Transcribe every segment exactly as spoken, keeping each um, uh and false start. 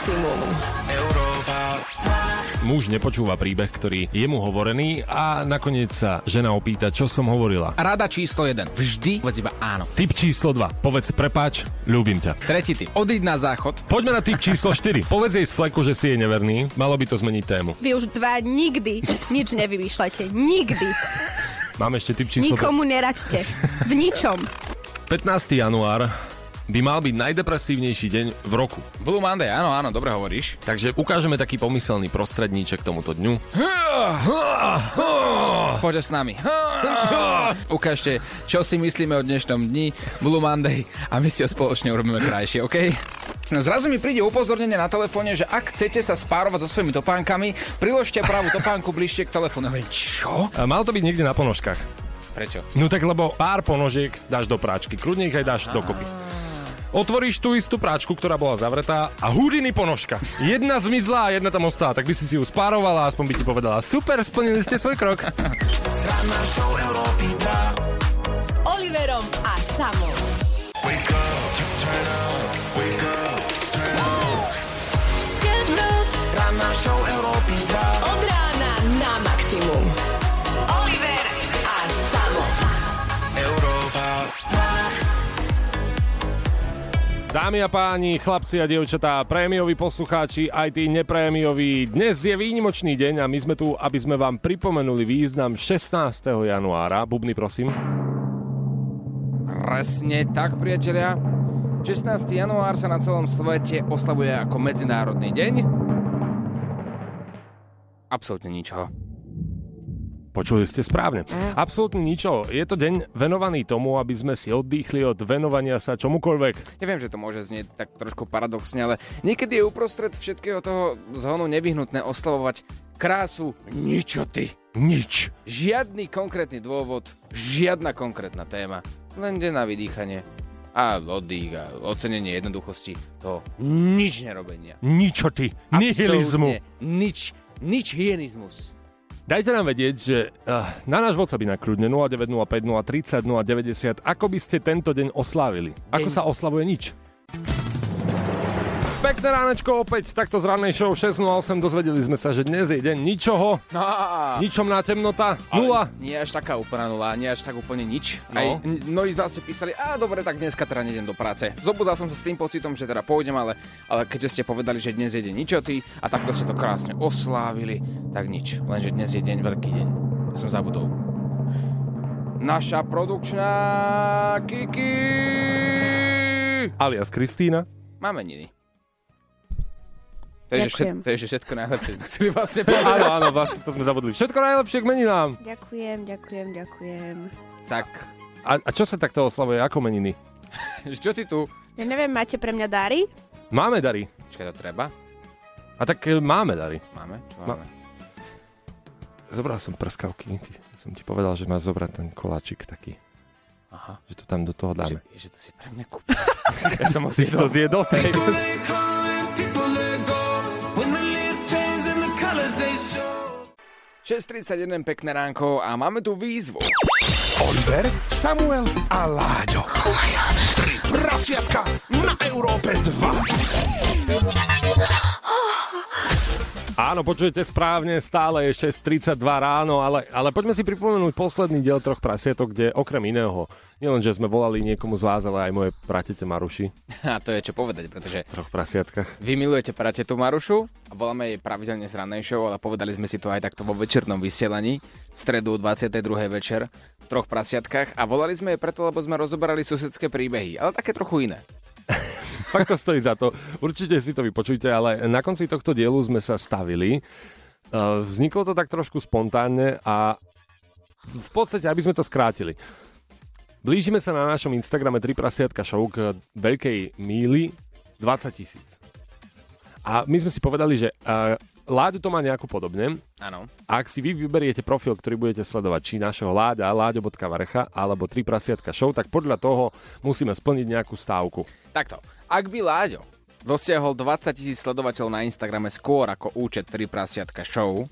maximum. Muž nepočúva príbeh, ktorý je mu hovorený a nakoniec sa žena opýta, čo som hovorila. Rada číslo jeden. Vždy povedz iba áno. Tip číslo dva. Povedz prepáč, ľúbim ťa. Tretí tip. Odíď na záchod. Poďme na tip číslo štyri. Povedz jej z fleku, že si je neverný. Malo by to zmeniť tému. Vy už dva nikdy nič nevymýšľate. Nikdy. Máme ešte tip číslo dva. Nikomu neraďte. V ničom. pätnásteho januára by mal byť najdepresívnejší deň v roku. Blue Monday, áno, áno, dobre hovoríš. Takže ukážeme taký pomyselný prostredníček tomuto dňu. Poďte s nami. Ukážte, čo si myslíme o dnešnom dni Blue Monday a my si ho spoločne urobíme krajšie, okej? Okay? No zrazu mi príde upozornenie na telefóne, že ak chcete sa spárovať so svojimi topánkami, priložte pravú topánku bližšie k telefónu. Ja hovorím, čo? A malo to byť niekde na ponožkách. Prečo? No tak lebo pár ponožiek dáš do práčky, kľudne ich aj dáš dokopy. Otvoríš tú istú práčku, ktorá bola zavretá a hudiny ponožka. Jedna zmizla a jedna tam ostala, tak by si si ju spárovala, aspoň by ti povedala, super, splnili ste svoj krok. S Oliverom a Samom. Ranná show Európy dva. Od rána na maximum. Oliver a Samo. Európa dva. Dámy a páni, chlapci a dievčatá, prémioví poslucháči, aj tí neprémioví, dnes je výnimočný deň a my sme tu, aby sme vám pripomenuli význam šestnásteho januára. Bubny, prosím. Presne tak, priatelia. šestnásteho januára sa na celom svete oslavuje ako Medzinárodný deň absolútne ničoho. Počuli ste správne. Absolútne ničoho. Je to deň venovaný tomu, aby sme si oddýchli od venovania sa čomukoľvek. Ja viem, že to môže znieť tak trošku paradoxne, ale niekedy je uprostred všetkého toho zhonu nevyhnutné oslavovať krásu ničoty. Nič. Žiadny konkrétny dôvod, žiadna konkrétna téma. Len deň na vydýchanie a oddych a ocenenie jednoduchosti toho nič nerobenia. Ničoty. Nihilizmu. Absolútne nič. Nič hyenizmus. Dajte nám vedieť, že uh, na náš WhatsApp inak kľudne nula deväť nula päť nula tridsať nula deväťdesiat, ako by ste tento deň oslávili. Deň. Ako sa oslavuje nič. Pekné ránečko opäť, takto z rannej show šesť nula osem dozvedeli sme sa, že dnes je deň ničoho, no. Ničomná temnota, ale nula. Nie až taká úplná nula, nie až tak úplne nič. No. Aj mnohí z vás ste písali, a dobre, tak dneska teda nejdem do práce. Zobudal som sa s tým pocitom, že teda pôjdem, ale, ale keďže ste povedali, že dnes je deň ničoty a takto ste to krásne oslávili, tak nič. Lenže dnes je deň, veľký deň. Ja som zabudol. Naša produkčná Kiki alias Kristína. Máme niny. To je, všetko, to je všetko najlepšie. Chceli vlastne povedať. Áno, áno, vlastne to sme zabudli. Všetko najlepšie k meninám. Ďakujem, ďakujem, ďakujem. Tak. A, a čo sa takto oslavuje? Ako meniny? Čo ty tu? Ja neviem, máte pre mňa dary? Máme dary. Počkaj, to treba? A tak máme dary. Máme? Čo máme? Ma- Zobral som prskavky. Som ti povedal, že máš zobrať ten koláčik taký. Aha. Že to tam do toho dáme. Že, že to si pre mňa kúpil. Ja som si to zjedol. šesť tridsaťjeden, pekné ránko a máme tu výzvu. Oliver, Samuel a Lajo. Triprasiatka na Európe dva. Áno, počujete správne, stále je šesť tridsaťdva ráno, ale, ale poďme si pripomenúť posledný diel Troch prasietok, kde okrem iného, nielen, že sme volali niekomu z vás, ale aj moje pratete Maruši. A to je čo povedať, pretože v Troch prasiatkách. Vy milujete pratetu Marušu? A voláme jej pravidelne z rannej show, ale povedali sme si to aj takto vo večernom vysielaní, v stredu dvadsiatej druhej večer, v Troch prasiatkách a volali sme jej preto, lebo sme rozoberali susedské príbehy, ale také trochu iné. Fakt to stojí za to, určite si to vypočujte, ale na konci tohto dielu sme sa stavili, vzniklo to tak trošku spontánne a v podstate, aby sme to skrátili. Blížime sa na našom Instagrame Triprasiatka show k veľkej míli dvadsať tisíc. A my sme si povedali, že uh, Láďu to má nejako podobne. Áno. Ak si vy vyberiete profil, ktorý budete sledovať, či našeho Láďa, Láďo.varecha, alebo Triprasiatka show, tak podľa toho musíme splniť nejakú stávku. Takto. Ak by Láďo dosiahol dvadsať tisíc sledovateľov na Instagrame skôr ako účet Triprasiatka show,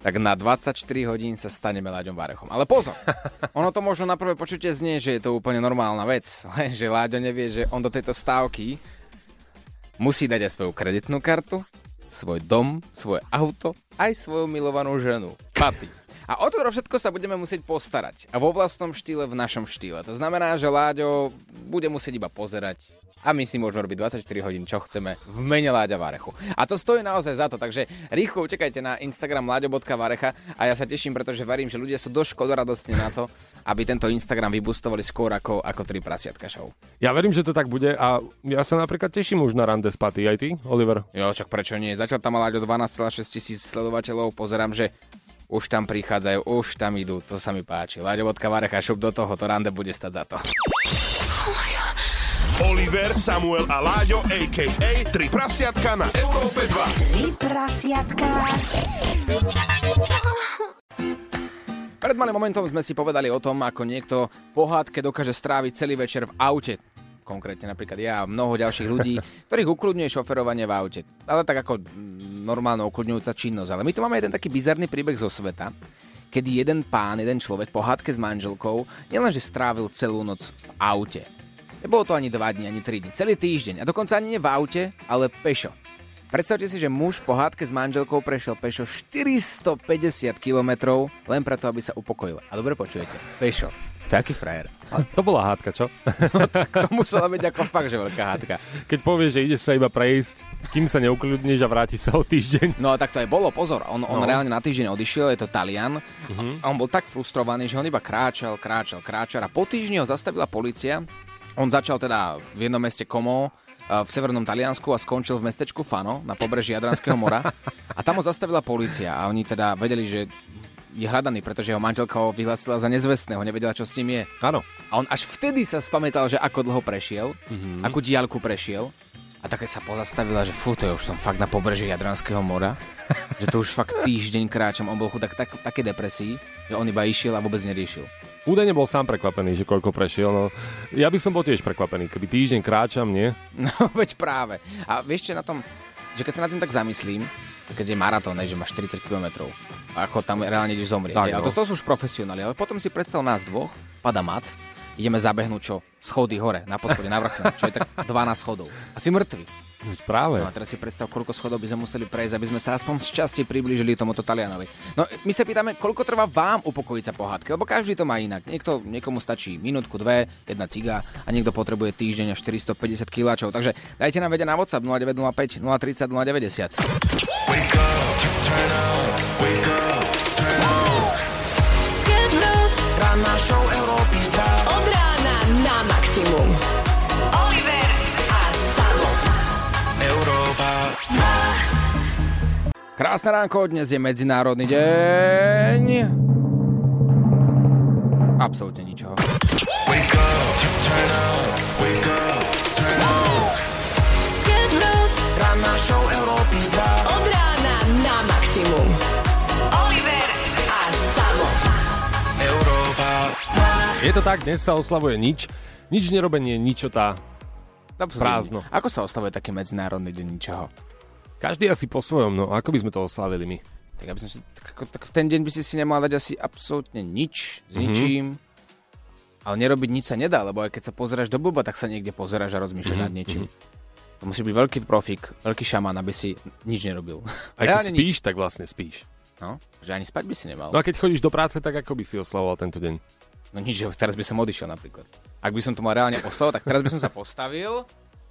tak na dvadsaťštyri hodín sa staneme Láďom Varechom. Ale pozor, ono to možno na prvé počutie znie, že je to úplne normálna vec, lenže Láďo nevie, že on do tejto stávky Musí dať aj svoju kreditnú kartu, svoj dom, svoje auto, aj svoju milovanú ženu, papi. A o toto všetko sa budeme musieť postarať. A vo vlastnom štýle, v našom štýle. To znamená, že Láďo bude musieť iba pozerať a my si môžeme robiť dvadsaťštyri hodín, čo chceme v mene Láďa Varechu. A to stojí naozaj za to, takže rýchlo utekajte na Instagram laďo bodka varecha a ja sa teším, pretože verím, že ľudia sú do škodoradostní na to, aby tento Instagram vybustovali skôr ako, ako tri prasiatka show. Ja verím, že to tak bude a ja sa napríklad teším už na rande s Paty, aj ty, Oliver? Jo, čak prečo nie? Začal tam Láďo dvanásť celá šesť tisíc sledovateľov, pozerám, že už tam prichádzajú, už tam idú, to sa mi páči. Laďovodka Varecha, šup do toho, to rande bude stať za to. Oh Oliver, Samuel a Láďo, á ká á Triprasiatka na Európe dva. Triprasiatka. Pred malým momentom sme si povedali o tom, ako niekto pohádke dokáže stráviť celý večer v aute. Konkrétne napríklad ja a mnoho ďalších ľudí, ktorých ukludňuje šoferovanie v aute. Ale tak ako normálna ukludňujúca činnosť. Ale my tu máme jeden taký bizarný príbeh zo sveta, kedy jeden pán, jeden človek po hádke s manželkou nielenže strávil celú noc v aute. Nebolo to ani dva dni, ani tri dni, celý týždeň. A dokonca ani nie v aute, ale pešo. Predstavte si, že muž po hádke s manželkou prešiel pešo štyristopäťdesiat kilometrov len preto, aby sa upokojil. A dobre počujete, pešo. Taký frajer. Ale to bola hádka, čo? No, to musela byť ako fakt, že veľká hádka. Keď povieš, že ideš sa iba prejsť, kým sa neukľudníš a vrátiš sa o týždeň. No a tak to aj bolo, pozor. On, no. on reálne na týždeň odišiel, je to Talian. Uh-huh. A on bol tak frustrovaný, že on iba kráčal, kráčal, kráčal. A po týždni ho zastavila polícia. On začal teda v jednom meste Como, v severnom Taliansku a skončil v mestečku Fano na pobreží Jadranského mora. A tam ho zastavila polícia a oni teda vedeli, že je hľadaný, pretože jeho manželka ho vyhlásila za nezvestného, nevedela, čo s ním je. Áno. A on až vtedy sa spamätal, že ako dlho prešiel, mm-hmm. akú diaľku prešiel. A také sa pozastavila, že fú, to už som fakt na pobreží Jadranského mora, že to už fakt týždeň kráčam. On bol chudák tak, v takej depresii, že on iba išiel a vôbec neriešil. Údajne bol sám prekvapený, že koľko prešiel. No, ja by som bol tiež prekvapený, keby týždeň kráčam, nie? No, veď práve. A vieš čo na tom, že keď sa na tým tak zamyslím, keď je maratón, že máš štyridsať kilometrov, ako tam reálne ideš zomrieť. Tak, no. to, to sú už profesionáli, ale potom si predstav nás dvoch, padá mat, ideme zabehnúť čo? Schody hore, na poschode, na vrchne, čo je tak dvanásť schodov. A si mŕtvy. Práve. No a teraz si predstav, koľko schodov by sme museli prejsť, aby sme sa aspoň z časti priblížili tomuto Talianovi. No my sa pýtame, koľko trvá vám upokojiť sa po hádke, lebo každý to má inak. Niekto, niekomu stačí minútku, dve, jedna ciga a niekto potrebuje týždeň až štyristopäťdesiat kiláčov. Takže dajte nám vedieť na WhatsApp nula deväť nula päť, nula tridsať, nula deväťdesiat. Wake up, turn up, wake up, turn up. Sketch Bros. Ranná show Európy dva. Od rána na maximum. Oliver a Samo. Európa dva. Krásne ránko, dnes je Medzinárodný deň absolútne ničoho. Wake up, turn up, wake up, turn up. Sketch Bros. Ranná show Európy dva. Od rána na maximum. Oliver a Samo. Európa. Je to tak, dnes sa oslavuje nič. Nič nerobenie, ničota. Prázdno. Ako sa oslavuje taký medzinárodný deň ničoho? Každý asi po svojom, no ako by sme to oslavili my? Tak, aby som si, tak, tak v ten deň by si si nemal dať asi absolútne nič s ničím. Mm-hmm. Ale nerobiť nič sa nedá, lebo aj keď sa pozeráš do blba, tak sa niekde pozeráš a rozmýšľaš mm-hmm. nad niečím. Mm-hmm. To musí byť veľký profík, veľký šaman, aby si nič nerobil. Aj keď reálne spíš, nič. Tak vlastne spíš. No, že ani spať by si nemal. No a keď chodíš do práce, tak ako by si oslavoval tento deň? No nič, teraz by som odišiel napríklad. Ak by som to mal reálne oslavovať, tak teraz by som sa postavil.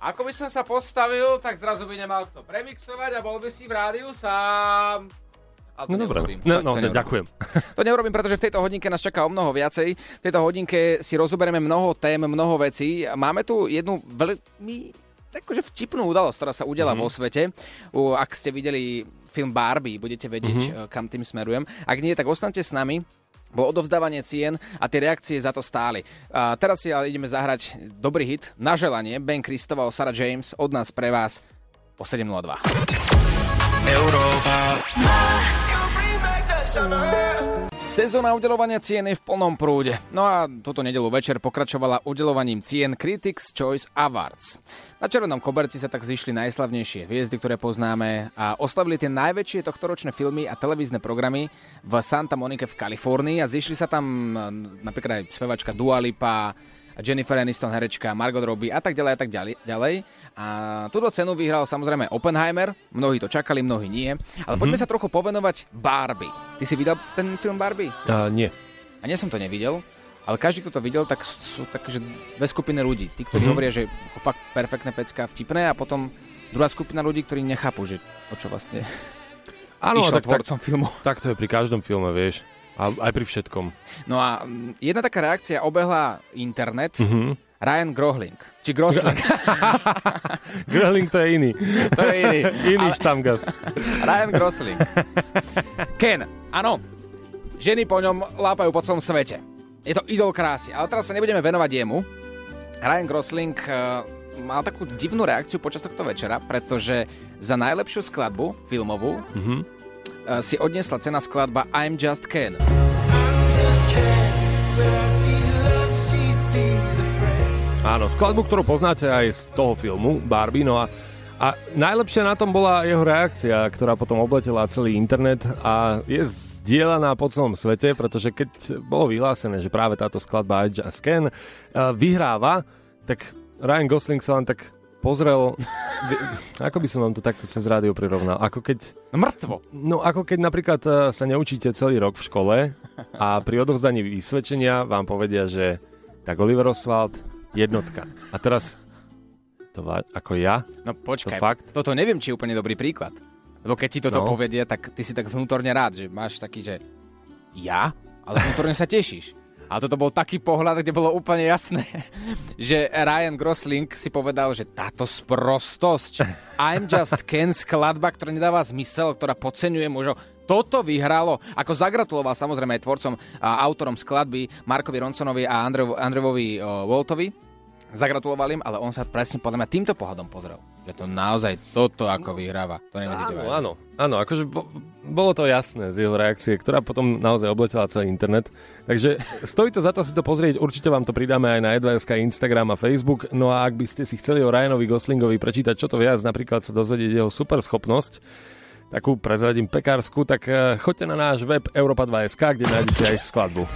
Ako by som sa postavil, tak zrazu by nemal kto premixovať a bol by si v rádiu sám. Ale to no dobre, no, no, to, to ďakujem. To neurobím, pretože v tejto hodinke nás čaká o mnoho viacej. V tejto hodinke si rozoberieme mnoho tém, mnoho vecí. Máme tu jednu veľmi takže vtipnú udalosť, ktorá sa udiala mm-hmm. vo svete. U, ak ste videli film Barbie, budete vedieť, mm-hmm. kam tým smerujem. Ak nie, tak ostaňte s nami. Bolo odovzdávanie cien a tie reakcie za to stáli. A teraz si ale ideme zahrať dobrý hit Na želanie Ben Kristova a Sarah James od nás pre vás o sedem nula dva. Európa. Sezóna udeľovania cien je v plnom prúde. No a túto nedeľu večer pokračovala udeľovaním cien Critics' Choice Awards. Na červenom koberci sa tak zišli najslavnejšie hviezdy, ktoré poznáme a oslavili tie najväčšie tohtoročné filmy a televízne programy v Santa Monike v Kalifornii a zišli sa tam napríklad aj spevačka Dua Lipa, Jennifer Aniston, herečka, Margot Robbie a tak ďalej a tak ďalej. A túto cenu vyhral samozrejme Oppenheimer, mnohí to čakali, mnohí nie. Ale mm-hmm. poďme sa trochu povenovať Barbie. Ty si videl ten film Barbie? Uh, nie. A nie som to nevidel. Ale každý, kto to videl, tak sú takže dve skupiny ľudí. Tí, ktorí mm-hmm. hovoria, že fakt perfektné pecká, vtipné, a potom druhá skupina ľudí, ktorí nechápu, že o čo vlastne ano, išlo tak, tvorcom tak, filmu. Tak to je pri každom filme, vieš. A aj pri všetkom. No a jedna taká reakcia obehla internet. Mm-hmm. Ryan Gosling. Či Gosling. Gosling to je iný. To je iný. Iný ale... štamgas. Ryan Gosling. Ken, áno. Ženy po ňom lápajú po celom svete. Je to idol krásy, ale teraz sa nebudeme venovať jemu. Ryan Gosling uh, mal takú divnú reakciu počas tohto večera, pretože za najlepšiu skladbu filmovú mm-hmm. uh, si odniesla cena skladba I'm Just Ken. I'm just Ken, where I see love, she sees a friend. Áno, skladbu, ktorú poznáte aj z toho filmu Barbie, no a A najlepšia na tom bola jeho reakcia, ktorá potom obletela celý internet a je zdieľaná po celom svete, pretože keď bolo vyhlásené, že práve táto skladba I Just Ken vyhráva, tak Ryan Gosling sa len tak pozrel, ako by som vám to takto cez rádio prirovnal, ako keď... Mŕtvo! No, ako keď napríklad sa neučíte celý rok v škole a pri odovzdaní vysvedčenia vám povedia, že tak Oliver Oswald, jednotka. A teraz... To ako ja? No počkaj, to fakt? Toto neviem, či je úplne dobrý príklad. Lebo keď ti toto no. povedie, tak ty si tak vnútorne rád, že máš taký, že ja? Ale vnútorne sa tešíš. Ale toto bol taký pohľad, kde bolo úplne jasné, že Ryan Gosling si povedal, že táto sprostosť, I'm Just Ken, skladba, ktorá nedáva zmysel, ktorá podceňuje mužov, toto vyhralo, ako zagratuloval samozrejme aj tvorcom a autorom skladby Markovi Ronsonovi a Andrev, Andrevovi uh, Woltovi. Zagratuloval im, ale on sa presne podľa mňa týmto pohľadom pozrel. Že to naozaj toto ako vyhráva. To áno, áno, áno, akože bo, bolo to jasné z jeho reakcie, ktorá potom naozaj obletela celý internet. Takže stojí to za to si to pozrieť, určite vám to pridáme aj na edvajská Instagram a Facebook. No a ak by ste si chceli o Ryanovi Goslingovi prečítať čo to viac, napríklad sa dozvedieť jeho superschopnosť, takú prezradím pekársku, tak choďte na náš web Europa dva bodka es ká, kde nájdete aj skladbu.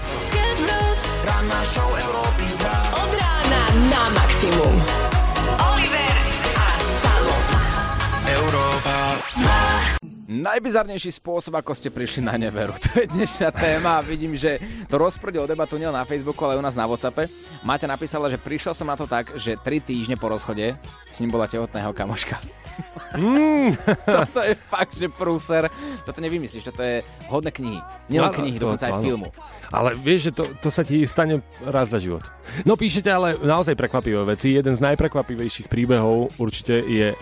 Na maximum. Oliver a Samuel. Európa. Najbizarnejší spôsob, ako ste prišli na neveru. To je dnešná téma a vidím, že to rozprdil debatu nielen na Facebooku, ale aj u nás na WhatsAppe. Máťa napísala, že prišla som na to tak, že tri týždne po rozchode s ním bola tehotného kamoška. Mm. Toto je fakt, že prúser. Toto nevymyslíš, toto je hodné knihy. Nielen knihy, dokonca aj filmu. Ale vieš, že to, to sa ti stane raz za život. No píšete ale naozaj prekvapivé veci. Jeden z najprekvapivejších príbehov určite je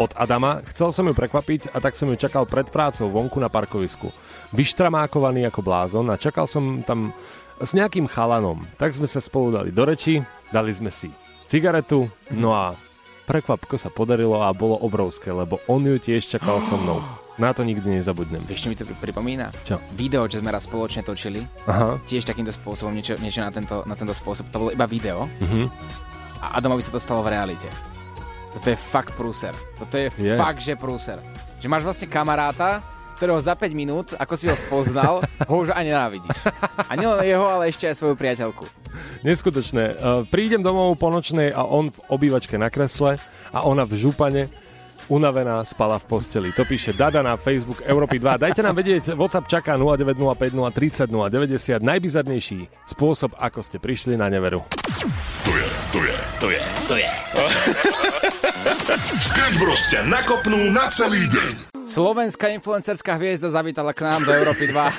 od Adama. Chcel som ju prekvapiť a tak som ju čakal pred prácou vonku na parkovisku. Vyštramákovaný ako blázon a čakal som tam s nejakým chalanom. Tak sme sa spolu dali do reči, dali sme si cigaretu, no a prekvapko sa podarilo a bolo obrovské, lebo on ju tiež čakal so mnou. Na to nikdy nezabudnem. Vieš, čo mi to pripomína? Čo? Video, čo sme raz spoločne točili. Aha. Tiež takýmto spôsobom, niečo, niečo na, tento, na tento spôsob. To bolo iba video. Uh-huh. A Adamovi sa to stalo v realite. Toto je fakt prúser. Toto je yeah. fakt, že prúser. Že máš vlastne kamaráta, ktorého za päť minút, ako si ho spoznal, ho už aj nenávidíš. A nielen jeho, ale ešte aj svoju priateľku. Neskutočné. Prídem domov po nočnej a on v obývačke na kresle a ona v župane unavená spala v posteli. To píše Dada na Facebook Európy dva. Dajte nám vedieť, WhatsApp čaká nula deväť nula päť nula tridsať nula deväťdesiat. Najbizarnejší spôsob, ako ste prišli na neveru. To je, to je, to je, to je. Sketchbros ťa nakopnú na celý deň. Slovenská influencerská hviezda zavítala k nám do Európy dva.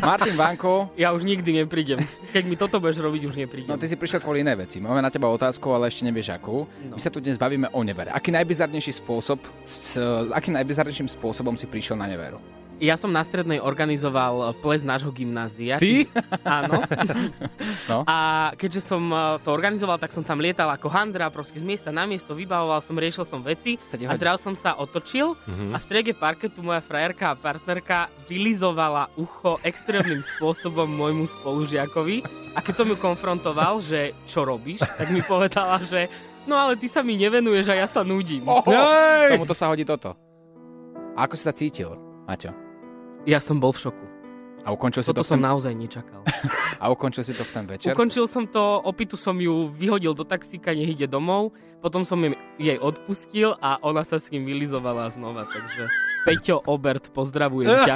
Martin Vanko. Ja už nikdy neprídem. Keď mi toto budeš robiť, už neprídem. No ty si prišiel kvôli iné veci. Máme na teba otázku, ale ešte nevieš akú. No. My sa tu dnes bavíme o nevere. Aký najbizarnejší spôsob, s akým najbizarnejším spôsobom si prišiel na neveru? Ja som na strednej organizoval ples nášho gymnázia. Ty? Či... Áno. No. A keďže som to organizoval, tak som tam lietal ako handra, proste z miesta na miesto, vybavoval som, riešil som veci a zrazu som sa otočil mm-hmm. a v strede parketu moja frajerka a partnerka vylizovala ucho extrémnym spôsobom môjmu spolužiakovi. A keď som ju konfrontoval, že čo robíš, tak mi povedala, že no ale ty sa mi nevenuješ a ja sa nudím. Oho, tomuto sa hodí toto. A ako si sa cítil, Maťo? Ja som bol v šoku. A ukončil si to v ten... som naozaj nečakal. A ukončil si to v ten večer? Ukončil som to, opitu som ju vyhodil do taxíka, nech ide domov, potom som jej odpustil a ona sa s ním vylizovala znova, takže Peťo Obert, pozdravujem ťa.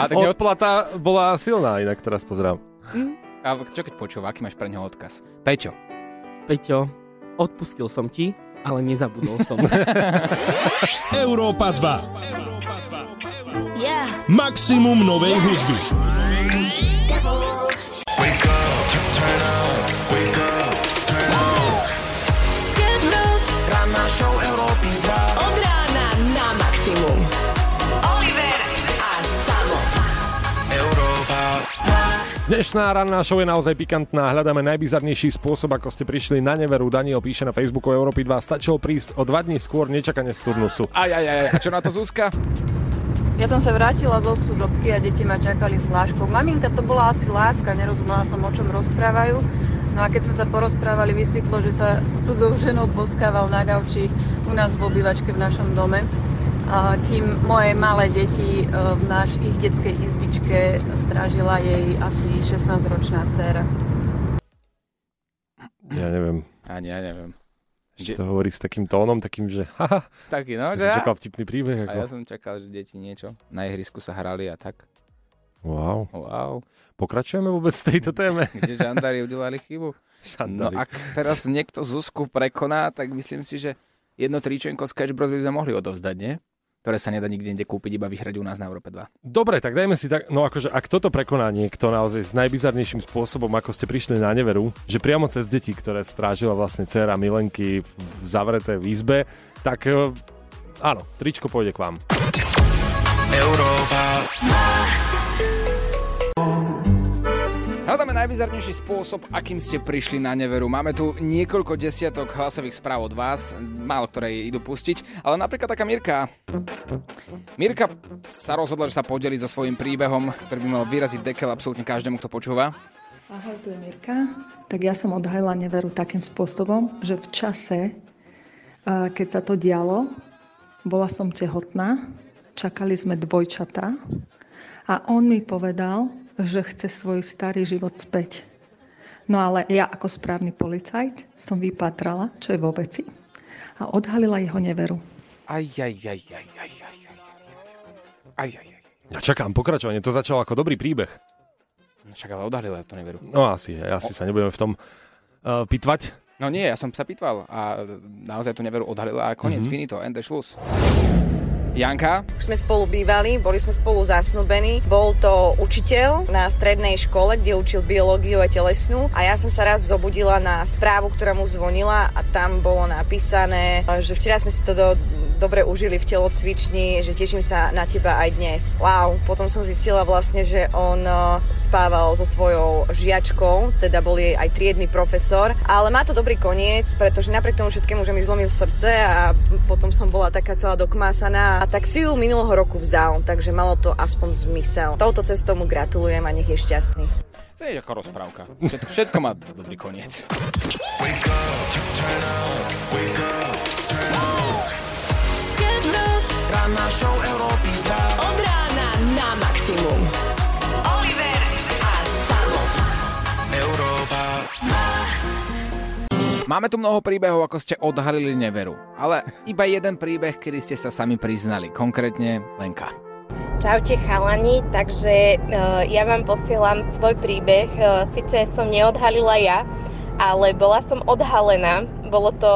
A tak odplata bola silná, inak teraz pozdrav. Hm? A čo keď počúva, aký máš pre neho odkaz? Peťo. Peťo, odpustil som ti, ale nezabudol som. Európa dva. Európa dva. Yeah. Maximum novej hudby. Ranná show Európy dva. Od rána na maximum. Oliver a Samo. Európa dva. Dnešná ranná show je naozaj pikantná. Hľadáme najbizarnejší spôsob, ako ste prišli na neveru. Daniel píše na Facebooku Európy dva. Stačilo prísť o dva dní skôr, nečakane z turnusu. Aj, aj, aj. A čo na to Zuzka? Ja som sa vrátila zo služobky a deti ma čakali s hláškou. Maminka, to bola asi láska, nerozumela som, o čom rozprávajú. No a keď sme sa porozprávali, vysvetlo, že sa s cudzou ženou poskával na gauči u nás v obývačke v našom dome. A kým moje malé deti v náš ich detskej izbičke strážila jej asi šestnásťročná dcéra. Ja neviem. Ani ja neviem. Že to hovorí s takým tónom, takým, že haha. Taký, no, ja som čakal vtipný príbeh. Ako... A ja som čakal, že deti niečo. Na ihrisku sa hrali a tak. Wow. Wow. Pokračujeme vôbec v tejto téme. Kde žandári udelali chybu. Žandári. No ak teraz niekto Zuzku prekoná, tak myslím si, že jedno tričenko z Catch Bros by sme mohli odovzdať, nie? Ktoré sa nedá nikde inde kúpiť, iba vyhrať u nás na Európe dva. Dobre, tak dajme si tak, no akože ak toto prekoná niekto naozaj s najbizarnejším spôsobom, ako ste prišli na neveru, že priamo cez deti, ktoré strážila vlastne dcéra Milenky v zavreté v izbe, tak áno, tričko pôjde k vám. Európa. Hľadáme najbizarnejší spôsob, akým ste prišli na neveru. Máme tu niekoľko desiatok hlasových správ od vás, málo ktoré idú pustiť, ale napríklad taká Mirka. Mirka sa rozhodla, že sa podeli so svojím príbehom, ktorý by mal vyraziť dekel absolútne každému, kto počúva. Ahoj, tu je Mirka. Tak ja som odhalila neveru takým spôsobom, že v čase, keď sa to dialo, bola som tehotná, čakali sme dvojčatá a on mi povedal, že chce svoj starý život späť. No ale ja ako správny policajt som vypatrala, čo je vo veci a odhalila jeho neveru. Aj, aj, aj, aj, aj, aj, aj, aj. Ja čakám pokračovanie, to začalo ako dobrý príbeh. No čak, ale odhalila tú neveru. No asi, asi o... sa nebudeme v tom uh, pitvať. No nie, ja som sa pitval a naozaj tú neveru odhalila a koniec, mm-hmm. Finito, ende, šlus. Janka? Už sme spolu bývali, boli sme spolu zasnúbení. Bol to učiteľ na strednej škole, kde učil biológiu a telesnú. A ja som sa raz zobudila na správu, ktorá mu zvonila a tam bolo napísané, že včera sme si to do, dobre užili v telocvični, že teším sa na teba aj dnes. Wow, potom som zistila vlastne, že on spával so svojou žiačkou, teda bol jej aj triedny profesor. Ale má to dobrý koniec, pretože napriek tomu všetkému, že mi zlomil srdce a potom som bola taká celá dokmásaná. A tak si ju minulého roku vzal, takže malo to aspoň zmysel. Touto cestou mu gratulujem a nech je šťastný. To je ako rozprávka. Všetko, všetko má dobrý koniec. Ranná show Európy dva. Od rána na maximum. Oliver a Samo. Európa dva. Máme tu mnoho príbehov, ako ste odhalili neveru, ale iba jeden príbeh, kedy ste sa sami priznali, konkrétne Lenka. Čaute chalani, takže uh, ja vám posielam svoj príbeh, uh, síce som neodhalila ja, ale bola som odhalená, bolo to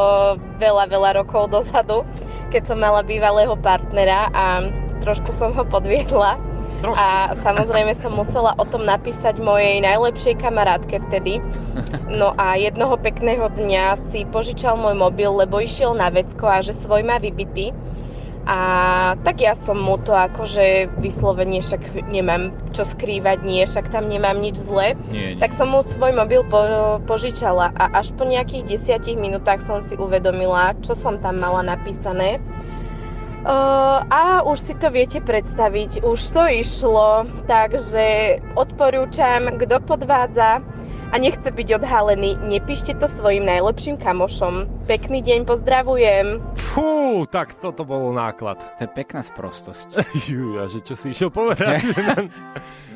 veľa, veľa rokov dozadu, keď som mala bývalého partnera a trošku som ho podviedla. Trošku. A samozrejme som musela o tom napísať mojej najlepšej kamarátke vtedy. No a jednoho pekného dňa si požičal môj mobil, lebo išiel na vecko a že svoj má vybitý. A tak ja som mu to akože vyslovene, však nemám čo skrývať, nie, však tam nemám nič zlé. Nie, nie. Tak som mu svoj mobil po, požičala a až po nejakých desiatich minútach som si uvedomila, čo som tam mala napísané. Uh, a už si to viete predstaviť, už to išlo, takže odporúčam, kto podvádza, a nechce byť odhalený, nepíšte to svojim najlepším kamošom. Pekný deň, pozdravujem. Fú, tak toto bolo náklad. To je pekná sprostosť. Juj, že čo si išiel povedať na,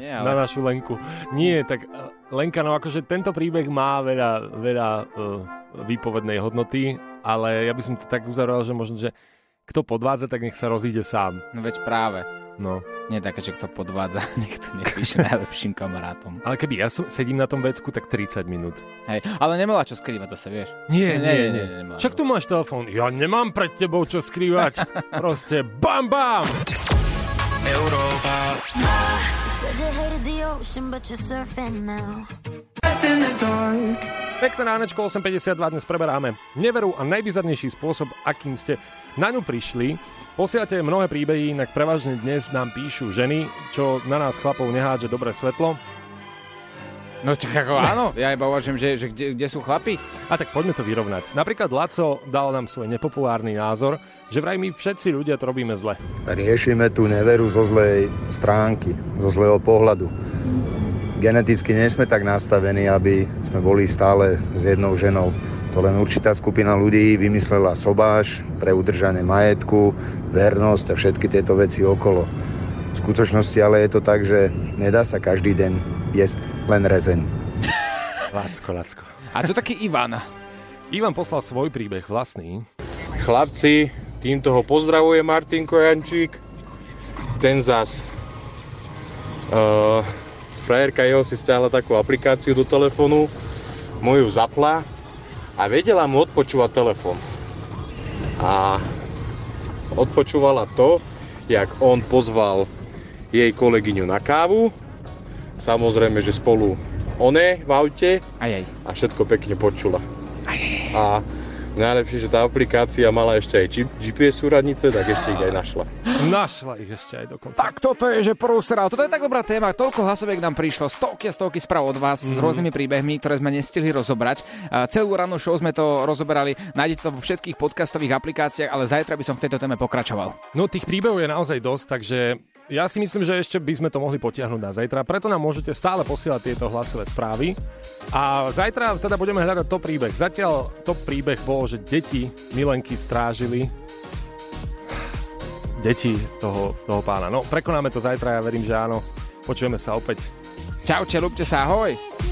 Nie, ale... na našu Lenku. Nie, tak Lenka, no akože tento príbeh má veľa, veľa uh, výpovednej hodnoty, ale ja by som to tak uzavrel, že možno, že kto podvádza, tak nech sa rozíde sám. No veď práve. No. Nie také, že kto podvádza, niekto nepíše najlepším kamarátom. Ale keby ja som, sedím na tom vecku, tak tridsať minút. Hej, ale nemala čo skrývať zase, vieš? Nie, nie, nie. nie, nie, nie Však tu máš telefón. Ja nemám pred tebou čo skrývať. Proste bam, bam! Europa. Pekné ránečko, osem päťdesiatdva, dnes preberáme neveru a najbizarnejší spôsob, akým ste na ňu prišli. Posielate mnohé príbehy, inak prevažne dnes nám píšu ženy, čo na nás chlapov nehádže dobré svetlo. No čo, ako áno, ja iba uvažujem, že, že kde, kde sú chlapi. A tak poďme to vyrovnať. Napríklad Laco dal nám svoj nepopulárny názor, že vraj my všetci ľudia to robíme zle. Riešime tú neveru zo zlej stránky, zo zlého pohľadu. Geneticky nie sme tak nastavení, aby sme boli stále s jednou ženou. To len určitá skupina ľudí vymyslela sobáš pre udržanie majetku, vernosť a všetky tieto veci okolo. V skutočnosti ale je to tak, že nedá sa každý deň jesť len rezeň. Lacko, Lacko. A čo taký Ivan? Ivan poslal svoj príbeh vlastný. Chlapci, týmto ho pozdravuje Martin Kojančík. Ten zas. Uh, frajerka jeho si stiahla takú aplikáciu do telefónu, moju zapla a vedela mu odpočúvať telefón. A odpočúvala to, jak on pozval jej kolegyňu na kávu. Samozrejme, že spolu one v aute aj, aj. A všetko pekne počula. Aj, aj. A najlepšie, že tá aplikácia mala ešte aj G P S súradnice, tak ešte ich aj našla. Našla ich ešte aj dokonca. Tak toto je, že prúsral. Toto je tak dobrá téma. Toľko hlasoviek nám prišlo. Stovky a stovky správ od vás mm. s rôznymi príbehmi, ktoré sme nestihli rozobrať. A celú rannú show sme to rozoberali. Nájdete to vo všetkých podcastových aplikáciách, ale zajtra by som v tejto téme pokračoval. No tých príbehov je naozaj dosť, takže... Ja si myslím, že ešte by sme to mohli potiahnuť na zajtra, preto nám môžete stále posielať tieto hlasové správy. A zajtra teda budeme hľadať top príbeh. Zatiaľ top príbeh bolo, že deti Milenky strážili deti toho, toho pána. No, prekonáme to zajtra, ja verím, že áno. Počujeme sa opäť. Čaute, ľúbte sa, ahoj!